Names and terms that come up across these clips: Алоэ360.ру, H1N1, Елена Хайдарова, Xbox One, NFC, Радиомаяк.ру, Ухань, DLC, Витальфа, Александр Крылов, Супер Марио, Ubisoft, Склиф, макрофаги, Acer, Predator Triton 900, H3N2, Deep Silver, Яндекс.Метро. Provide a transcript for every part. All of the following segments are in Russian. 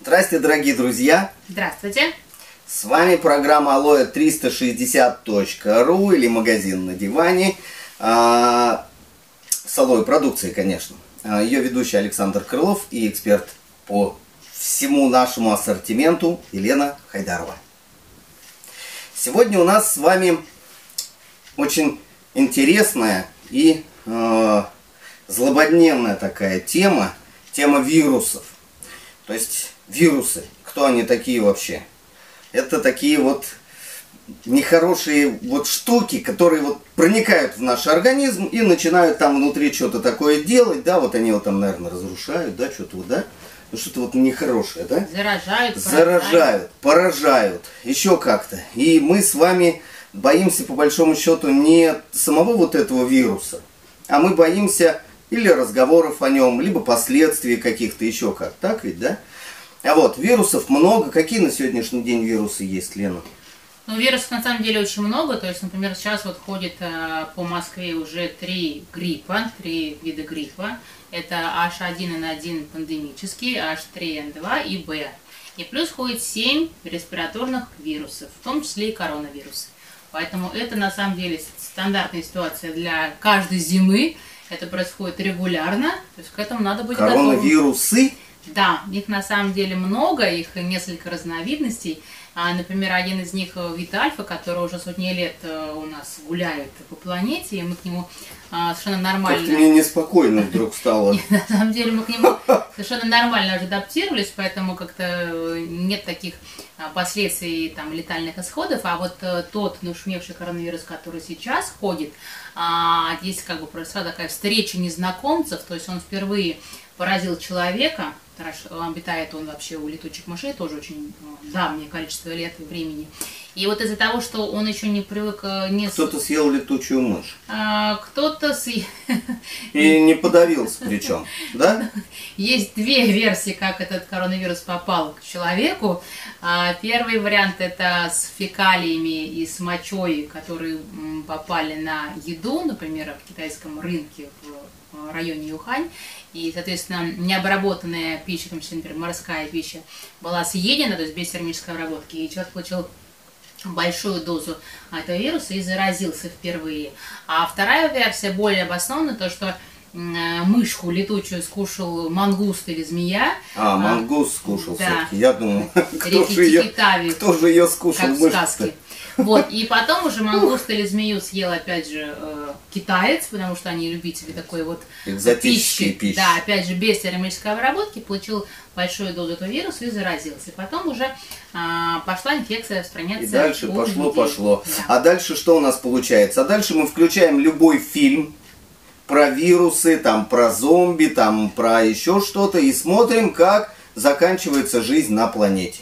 Здравствуйте, дорогие друзья! Здравствуйте! С вами программа Алоэ360.ру или магазин на диване с Алоэ продукцией, конечно. Ее ведущий Александр Крылов и эксперт по всему нашему ассортименту Елена Хайдарова. Сегодня у нас с вами очень интересная и злободневная такая тема вирусов. То есть вирусы, кто они такие вообще? Это такие вот нехорошие вот штуки, которые вот проникают в наш организм и начинают там внутри что-то такое делать, да, вот они вот там, наверное, разрушают, да, что-то вот, да, ну что-то вот нехорошее, да? Заражают, поражают, еще как-то. И мы с вами боимся, по большому счету, не самого вот этого вируса, а мы боимся или разговоров о нем, либо последствий каких-то еще как. Так ведь, да? А вот, вирусов много. Какие на сегодняшний день вирусы есть, Лена? Ну, вирусов на самом деле очень много. То есть, например, сейчас вот ходит по Москве уже три вида гриппа. Это H1N1 пандемический, H3N2 и B. И плюс ходит 7 респираторных вирусов, в том числе и коронавирусы. Поэтому это на самом деле стандартная ситуация для каждой зимы. Это происходит регулярно, то есть к этому надо быть готовым. Коронавирусы? Да, их на самом деле много, их несколько разновидностей. Например, один из них Витальфа, который уже сотни лет у нас гуляет по планете, и мы к нему совершенно нормально... Как-то мне неспокойно вдруг стало. На самом деле мы к нему совершенно нормально уже адаптировались, поэтому как-то нет таких последствий, там, летальных исходов. А вот тот нашумевший коронавирус, который сейчас ходит, здесь как бы произошла такая встреча незнакомцев, то есть он впервые поразил человека. Обитает он вообще у летучих мышей, тоже очень давнее количество лет и времени. И вот из-за того, что он еще не привык... Кто-то съел летучую мышь. Кто-то съел... И не подавился причем, да? Есть две версии, как этот коронавирус попал к человеку. Первый вариант – это с фекалиями и с мочой, которые попали на еду, например, в китайском рынке в районе Ухань. И, соответственно, необработанная пища, в том числе, например, морская пища, была съедена, то есть без термической обработки, и человек получил большую дозу этого вируса и заразился впервые. А вторая версия более обоснованная, то что мышку летучую скушал мангуст или змея. А, мангуст скушал, да. Все-таки, я думал, кто же ее скушал, как в сказке. Вот, и потом уже мангуст или змею съел, опять же, китаец, потому что они любители такой вот пищи. Да, опять же, без термической обработки, получил большую дозу этого вируса и заразился. И потом уже пошла инфекция распространяться. И дальше пошло-пошло. Да. А дальше что у нас получается? А дальше мы включаем любой фильм про вирусы, там, про зомби, там, про еще что-то, и смотрим, как заканчивается жизнь на планете.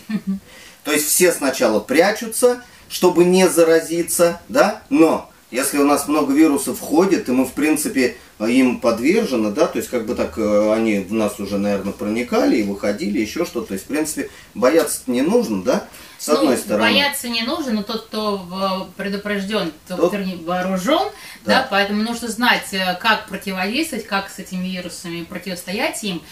То есть все сначала прячутся, чтобы не заразиться, да, но если у нас много вирусов входит, и мы, в принципе, им подвержены, да, то есть, как бы так, они в нас уже, наверное, проникали и выходили, еще что-то, то есть, в принципе, бояться не нужно, да, с одной стороны. Бояться не нужно, но тот, кто предупрежден, тот вооружен, да, поэтому нужно знать, как противодействовать, как с этими вирусами противостоять им.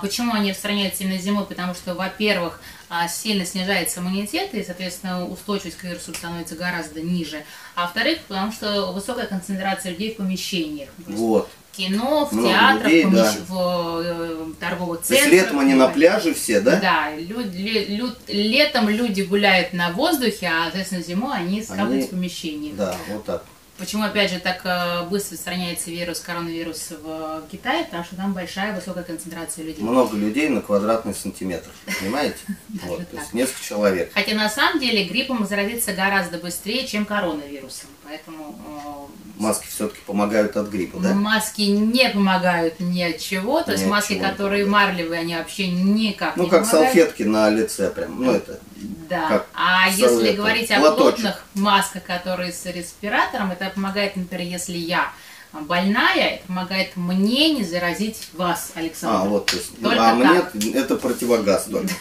Почему они распространяются именно зимой? Потому что, во-первых, сильно снижается иммунитет, и, соответственно, устойчивость к вирусу становится гораздо ниже. А во-вторых, потому что высокая концентрация людей в помещениях. Вот. В кино, в театрах, в торговых центрах. То есть летом они на пляже все, да? Да, летом люди гуляют на воздухе, а, соответственно, зимой они скапливаются в помещениях. Да, вот так. Почему, опять же, так быстро распространяется вирус, коронавирус в Китае? Потому что там большая, высокая концентрация людей. Много людей на квадратный сантиметр, понимаете? Вот, то есть несколько человек. Хотя на самом деле гриппом заразиться гораздо быстрее, чем коронавирусом. Поэтому маски все-таки помогают от гриппа, да? Маски не помогают ни от чего. То есть маски, которые марлевые, они вообще никак не помогают. Ну, как салфетки на лице прям, ну это... Да. А если говорить о плотных масках, которые с респиратором, это помогает, например, если я больная, это помогает мне не заразить вас, Александр. А, вот, то есть, а мне это противогаз только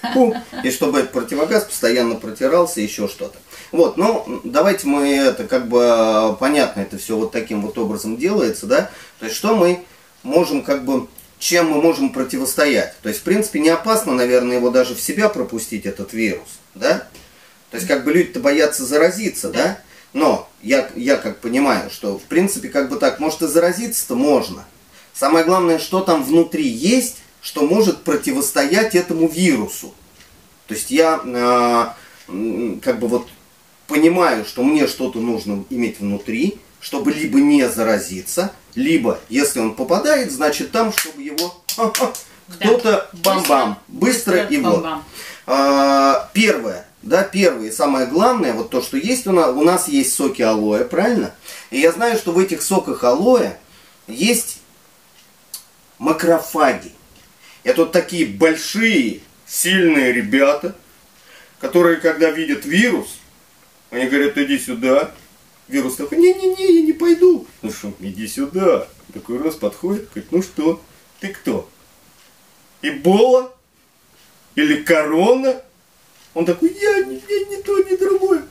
такой. И чтобы этот противогаз постоянно протирался, еще что-то. Вот, ну, давайте мы это, как бы, понятно, это все вот таким вот образом делается, да? То есть, что мы можем как бы, чем мы можем противостоять. То есть, в принципе, не опасно, наверное, его даже в себя пропустить, этот вирус, да? То есть, как бы люди-то боятся заразиться, да? Но я как понимаю, что, в принципе, как бы так, может и заразиться-то можно. Самое главное, что там внутри есть, что может противостоять этому вирусу. То есть, я как бы вот понимаю, что мне что-то нужно иметь внутри, чтобы либо не заразиться, либо, если он попадает, значит там, чтобы его кто-то бам-бам, быстро и вот. Первое, да, первое и самое главное, вот то, что есть у нас есть соки алоэ, правильно? И я знаю, что в этих соках алоэ есть макрофаги. Это вот такие большие, сильные ребята, которые, когда видят вирус, они говорят, иди сюда. Вирус такой, не-не-не, я не пойду. Ну что, иди сюда. Такой раз подходит, говорит, ну что, ты кто? Эбола? Или корона? Он такой, я не то, не другое.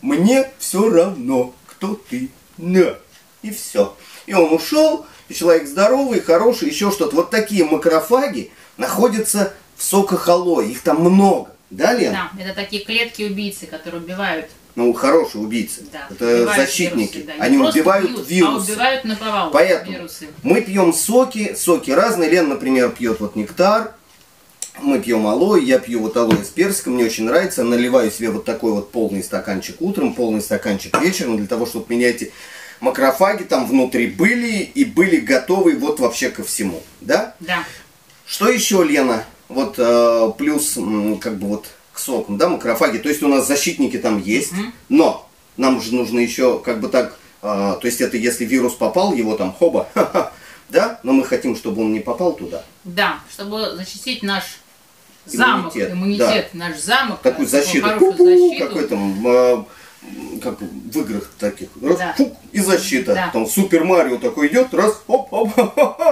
Мне все равно, кто ты. На. И все. И он ушел, и человек здоровый, хороший, еще что-то. Вот такие макрофаги находятся в соках алоэ. Их там много. Да, Лена? Да, это такие клетки-убийцы, которые убивают. Ну, хорошие убийцы. Да, это защитники. Вирусы, да. Они убивают вирусы. А убивают на повал. Поэтому вирусы. Мы пьем соки. Соки разные. Лен, например, пьет вот нектар. Мы пьем алоэ. Я пью вот алоэ с персиком. Мне очень нравится. Наливаю себе вот такой вот полный стаканчик утром, полный стаканчик вечером. Для того, чтобы меня эти макрофаги там внутри были. И были готовы вот вообще ко всему. Да? Да. Что еще, Лена? Вот плюс как бы вот... к сокам, да, макрофаги, то есть у нас защитники там есть, но нам же нужно еще как бы так, то есть это если вирус попал, его там хоба, да, но мы хотим, чтобы он не попал туда. Да, чтобы защитить наш замок, иммунитет, да. Наш замок. Такую защиту, какой-то, как в играх таких, раз, да. Фук, и защита, да. Там Супер Марио такой идет, раз, оп,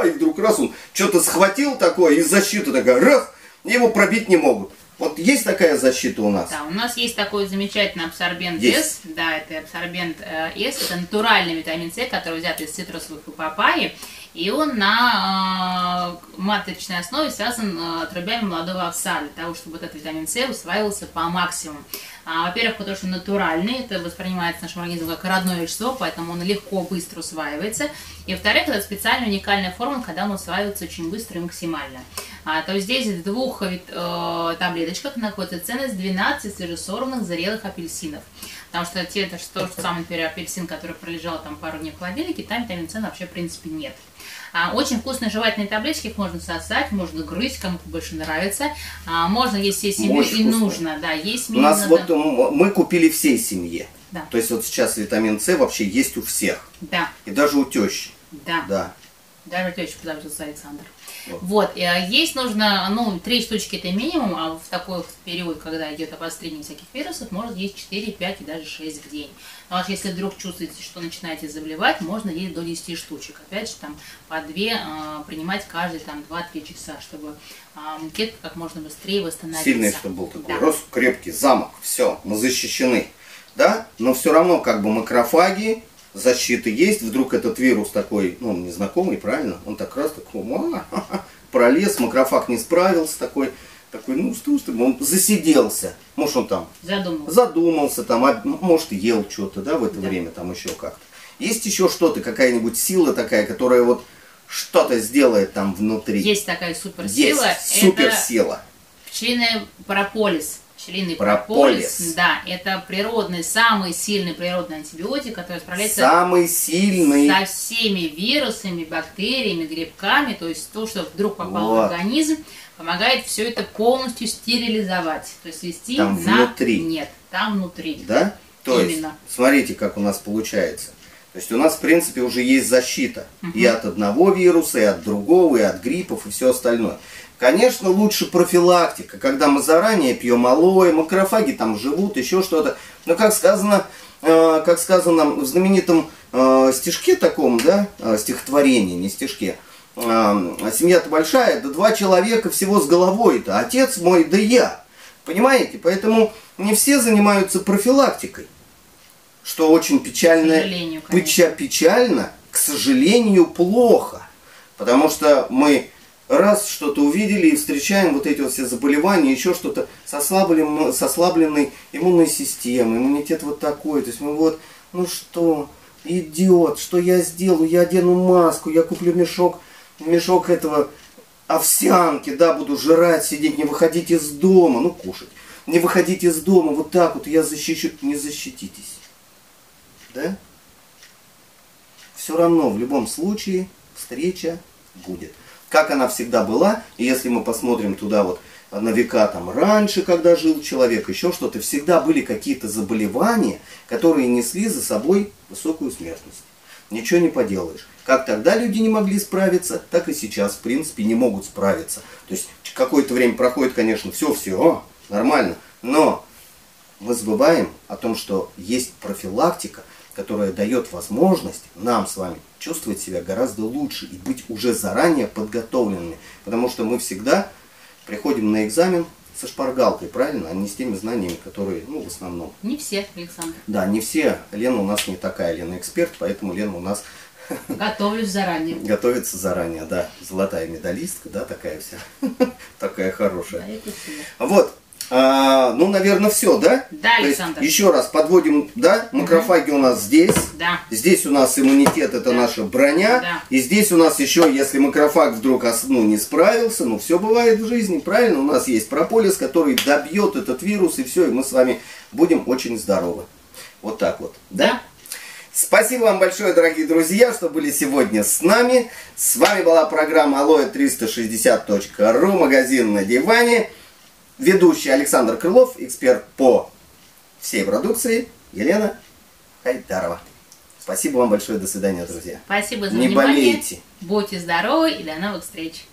и вдруг раз он что-то схватил такое, и защита такая, раз, его пробить не могут. Вот есть такая защита у нас? Да, у нас есть такой замечательный абсорбент С. Да, это абсорбент С. Это натуральный витамин С, который взят из цитрусовых и папайи. И он на маточной основе связан отрубями молодого овса, для того, чтобы этот витамин С усваивался по максимуму. Во-первых, потому что натуральный, это воспринимается нашим организмом как родное вещество, поэтому он легко, быстро усваивается. И во-вторых, это специальная уникальная форма, когда он усваивается очень быстро и максимально. То есть здесь в двух таблеточках находится ценность 12 свежесорванных зрелых апельсинов. Потому что это то, что сам, например, апельсин, который пролежал там пару дней в холодильнике, там витамин С вообще в принципе нет. Очень вкусные жевательные таблеточки, их можно сосать, можно грызть, кому больше нравится. Можно есть всей семье и вкусно. Нужно, да, есть семье. У нас вот мы купили всей семье. Да. То есть вот сейчас витамин С вообще есть у всех. Да. И даже у тещи. Да. Да. Даже у тещи, куда взялся Александр. Вот, есть нужно, ну, 3 штучки это минимум, а в такой период, когда идет обострение всяких вирусов, можно есть 4, 5 и даже 6 в день. Но аж если вдруг чувствуете, что начинаете заболевать, можно есть до 10 штучек. Опять же, там, по 2 принимать каждые, там, 2-3 часа, чтобы иммунитет как можно быстрее восстановился. Сильный, чтобы был такой, да. Рост, крепкий, замок, все, мы защищены, да? Но все равно, как бы, макрофаги... Защиты есть, вдруг этот вирус такой, ну, он незнакомый, правильно? Он так раз такой, пролез, макрофаг не справился, такой, ну, что, он засиделся. Может, он там задумался там, может, ел что-то, да, в это да. Время там еще как-то. Есть еще что-то, какая-нибудь сила такая, которая вот что-то сделает там внутри? Есть такая суперсила. Есть суперсила. Это пчелиный прополис. Пчелиный прополис, да, это природный, самый сильный природный антибиотик, который справляется со всеми вирусами, бактериями, грибками, то есть то, что вдруг попало вот. В организм, помогает все это полностью стерилизовать, то есть вести там внутри. Нет, там внутри. Да? То именно. Есть, смотрите, как у нас получается. То есть у нас, в принципе, уже есть защита и от одного вируса, и от другого, и от гриппов, и все остальное. Конечно, лучше профилактика, когда мы заранее пьем алоэ, макрофаги там живут, еще что-то. Но как сказано в знаменитом стишке таком, да, стихотворении, не стишке, семья-то большая, да 2 человека всего с головой-то, отец мой, да я. Понимаете? Поэтому не все занимаются профилактикой, что очень печально, к сожалению, плохо. Потому что мы раз что-то увидели и встречаем вот эти вот все заболевания, еще что-то с ослабленной иммунной системой, иммунитет вот такой. То есть мы вот, ну что, идиот, что я сделаю? Я одену маску, я куплю мешок этого овсянки, да, буду жрать, сидеть, не выходить из дома, ну кушать. Не выходить из дома, вот так вот я защищу, не защититесь. Да? Все равно, в любом случае, встреча будет. Как она всегда была, и если мы посмотрим туда вот на века там раньше, когда жил человек, еще что-то, всегда были какие-то заболевания, которые несли за собой высокую смертность. Ничего не поделаешь. Как тогда люди не могли справиться, так и сейчас, в принципе, не могут справиться. То есть, какое-то время проходит, конечно, все, нормально. Но мы забываем о том, что есть профилактика, которая дает возможность нам с вами чувствовать себя гораздо лучше и быть уже заранее подготовленными. Потому что мы всегда приходим на экзамен со шпаргалкой, правильно? А не с теми знаниями, которые, ну, в основном. Не все, Александр. Да, не все. Лена у нас не такая, Лена эксперт, поэтому Лена у нас... Готовлюсь заранее. Готовится заранее, да. Золотая медалистка, да, такая вся. Такая хорошая. Вот. Ну, наверное, все, да? Да, Александр. Еще раз подводим, да? Макрофаги у нас здесь. Да. Здесь у нас иммунитет, это наша броня. Да. И здесь у нас еще, если макрофаг вдруг не справился, ну, все бывает в жизни, правильно? У нас есть прополис, который добьет этот вирус, и все, и мы с вами будем очень здоровы. Вот так вот, да? Да. Спасибо вам большое, дорогие друзья, что были сегодня с нами. С вами была программа Алоэ360.ру, магазин на диване. Ведущий Александр Крылов, эксперт по всей продукции Елена Хайдарова. Спасибо вам большое, до свидания, друзья. Спасибо за внимание. Не болейте. Будьте здоровы и до новых встреч.